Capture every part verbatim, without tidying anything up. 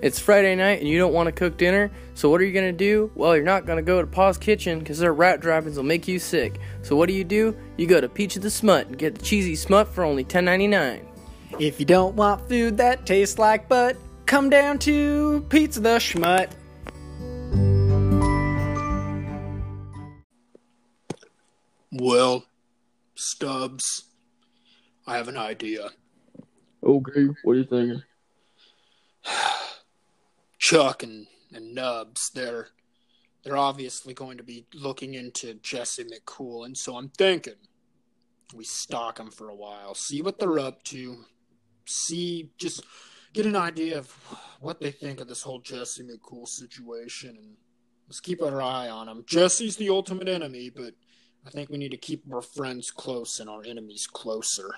It's Friday night and you don't want to cook dinner, so what are you going to do? Well, you're not going to go to Pa's Kitchen because their rat droppings will make you sick. So what do you do? You go to Peach of the Smut and get the cheesy smut for only ten ninety-nine. If you don't want food that tastes like butt, come down to Pizza the Schmutt. Well, Stubbs, I have an idea. Okay, what are you thinking? Chuck and, and Nubs, they're they're obviously going to be looking into Jesse McCool, and so I'm thinking we stalk them for a while, see what they're up to, see, just get an idea of what they think of this whole Jesse McCool situation, and let's keep our eye on him. Jesse's the ultimate enemy, but I think we need to keep our friends close and our enemies closer.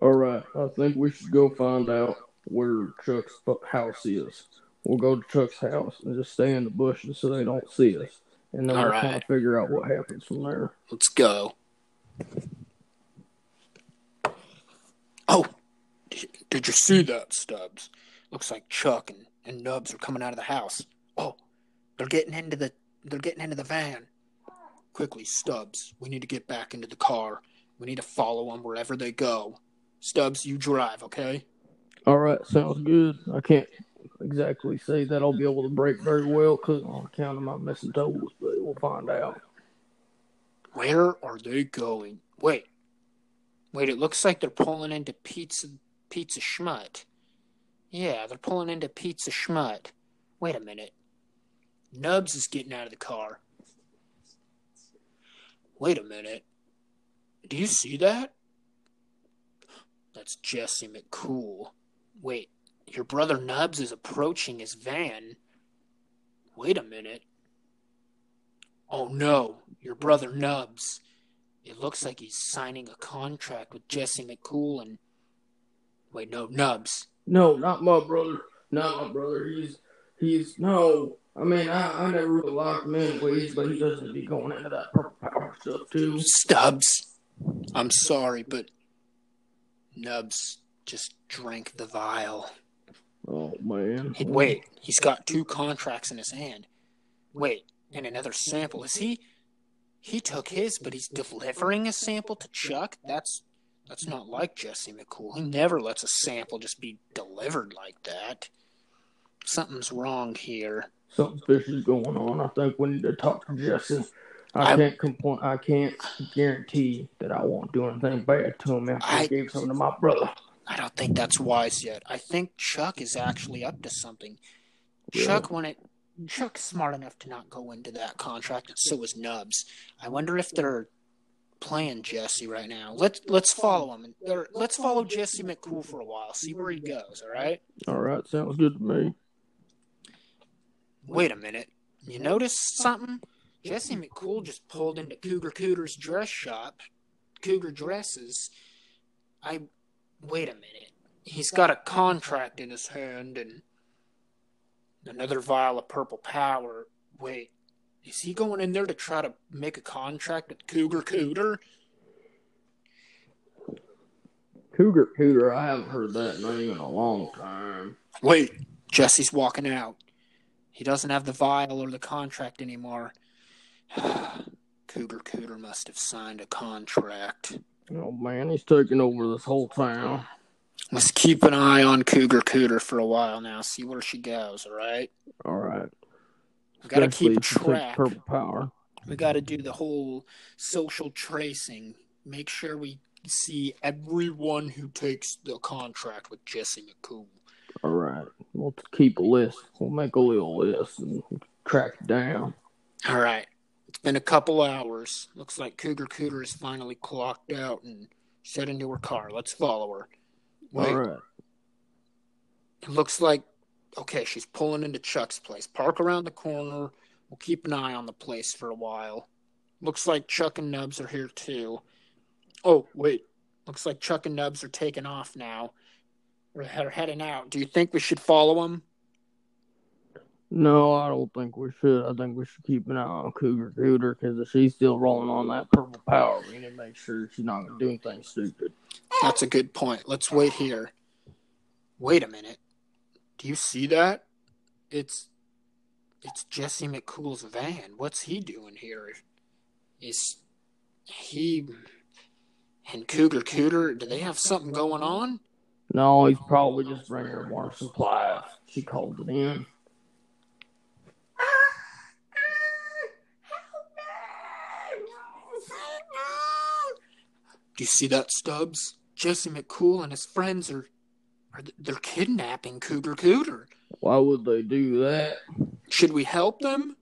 All right, I think we should go find out where Chuck's house is. We'll go to Chuck's house and just stay in the bushes so they don't see us. And then we'll kind of figure out what happens from there. Let's go. Oh, did you see that, Stubbs? Looks like Chuck and, and Nubs are coming out of the house. Oh, they're getting into the they're getting into the van. Quickly, Stubbs, we need to get back into the car. We need to follow them wherever they go. Stubbs, you drive, okay? All right, sounds good. I can't exactly say that I'll be able to brake very well because on account of my missing toes, but we'll find out. Where are they going? Wait. Wait, it looks like they're pulling into Pizza Pizza Schmutt. Yeah, they're pulling into Pizza Schmutt. Wait a minute. Nubs is getting out of the car. Wait a minute. Do you see that? That's Jesse McCool. Wait, your brother Nubs is approaching his van. Wait a minute. Oh no, your brother Nubs. It looks like he's signing a contract with Jesse McCool and... Wait, no, Nubs. No, not my brother. Not my brother. He's... He's... No. I mean, I, I never really liked him anyways, but he doesn't be going into that Purple Power stuff too. Stubbs, I'm sorry, but... Nubs just drank the vial. Oh, man. He'd, wait, he's got two contracts in his hand. Wait, and another sample. Is he... He took his, but he's delivering a sample to Chuck? That's that's not like Jesse McCool. He never lets a sample just be delivered like that. Something's wrong here. Something fishy is going on. I think we need to talk to Jesse. I, I can't complain. I can't guarantee that I won't do anything bad to him after I, I gave something to my brother. I don't think that's wise yet. I think Chuck is actually up to something. Yeah. Chuck wanted... Chuck's smart enough to not go into that contract, and so is Nubs. I wonder if they're playing Jesse right now. Let's let's follow him. Or let's follow Jesse McCool for a while, see where he goes, all right? All right, sounds good to me. Wait a minute. You notice something? Jesse McCool just pulled into Cougar Cooter's dress shop. Cougar Dresses. I... Wait a minute. He's got a contract in his hand, and... another vial of Purple Power. Wait, is he going in there to try to make a contract with Cougar Cooter? Cougar Cooter, I haven't heard that name in a long time. Wait, Jesse's walking out. He doesn't have the vial or the contract anymore. Cougar Cooter must have signed a contract. Oh man, he's taking over this whole town. Let's keep an eye on Cougar Cooter for a while now. See where she goes, all right? All right. We got to keep track. Purple Power. We got to do the whole social tracing. Make sure we see everyone who takes the contract with Jesse McCool. All right. We'll keep a list. We'll make a little list and track it down. All right. It's been a couple hours. Looks like Cougar Cooter is finally clocked out and set into her car. Let's follow her. Wait. All right. It looks like, okay, she's pulling into Chuck's place. Park around the corner. We'll keep an eye on the place for a while. Looks like Chuck and Nubs are here too. Oh, wait. Looks like Chuck and Nubs are taking off now. Or they're heading out. Do you think we should follow them? No, I don't think we should. I think we should keep an eye on Cougar Cooter because if she's still rolling on that Purple Power, we need to make sure she's not going to do anything stupid. That's a good point. Let's wait here. Wait a minute. Do you see that? It's it's Jesse McCool's van. What's he doing here? Is he and Cougar Cooter, do they have something going on? No, he's probably just bringing her more supplies. She called it in. Do you see that, Stubbs? Jesse McCool and his friends are, are they're kidnapping Cougar Cooter. Why would they do that? Should we help them?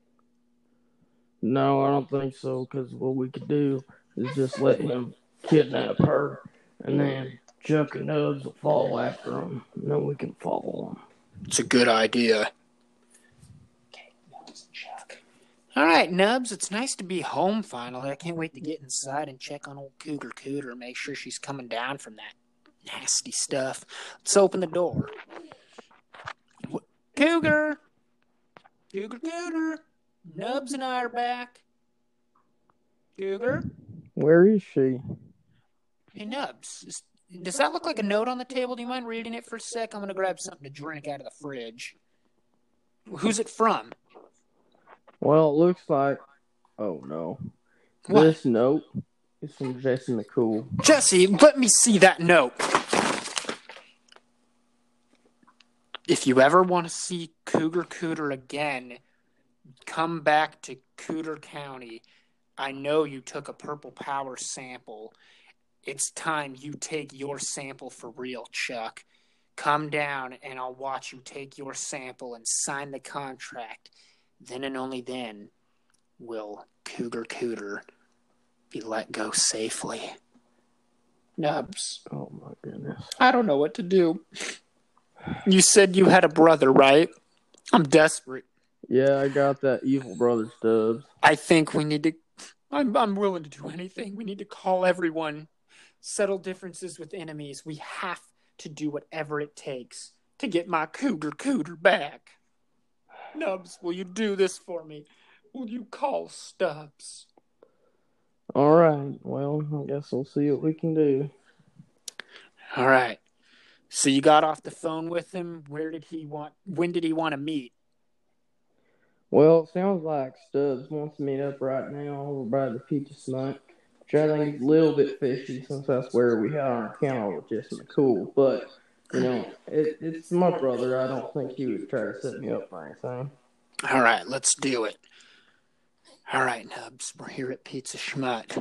No, I don't think so, because what we could do is just let him kidnap her, and then Chuck and Nubs will fall after him, and then we can follow him. It's a good idea. Okay, Nubs, Chuck. All right, Nubs, it's nice to be home finally. I can't wait to get inside and check on old Cougar Cooter and make sure she's coming down from that nasty stuff. Let's open the door. Cougar! Cougar Cooter! Nubs and I are back. Cougar? Where is she? Hey, Nubs, is, does that look like a note on the table? Do you mind reading it for a sec? I'm going to grab something to drink out of the fridge. Who's it from? Well, it looks like... Oh, no. What? This note is from Jesse McCool. Jesse, let me see that note. If you ever want to see Cougar Cooter again... Come back to Cooter County. I know you took a Purple Power sample. It's time you take your sample for real, Chuck. Come down and I'll watch you take your sample and sign the contract. Then and only then will Cougar Cooter be let go safely. Nubs. Oh my goodness. I don't know what to do. You said you had a brother, right? I'm desperate. Yeah, I got that evil brother, Stubbs. I think we need to... I'm I'm willing to do anything. We need to call everyone. Settle differences with enemies. We have to do whatever it takes to get my Cougar Cooter back. Nubs, will you do this for me? Will you call Stubbs? All right. Well, I guess we'll see what we can do. All right. So you got off the phone with him. Where did he want... When did he want to meet? Well, it sounds like Stubbs wants to meet up right now over by the Pizza Smunk, which I think is a little bit fishy since that's where we had our encounter with Jesse McCool. But, you know, it, it's my brother. I don't think he would try to set me up or anything. All right, let's do it. All right, Nubs, we're here at Pizza Schmutt.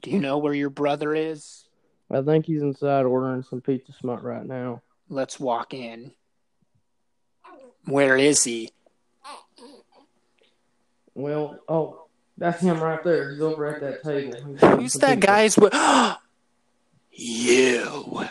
Do you know where your brother is? I think he's inside ordering some Pizza Smut right now. Let's walk in. Where is he? Well, oh, that's him right there. He's over at that table. Who's that guy's... W- you!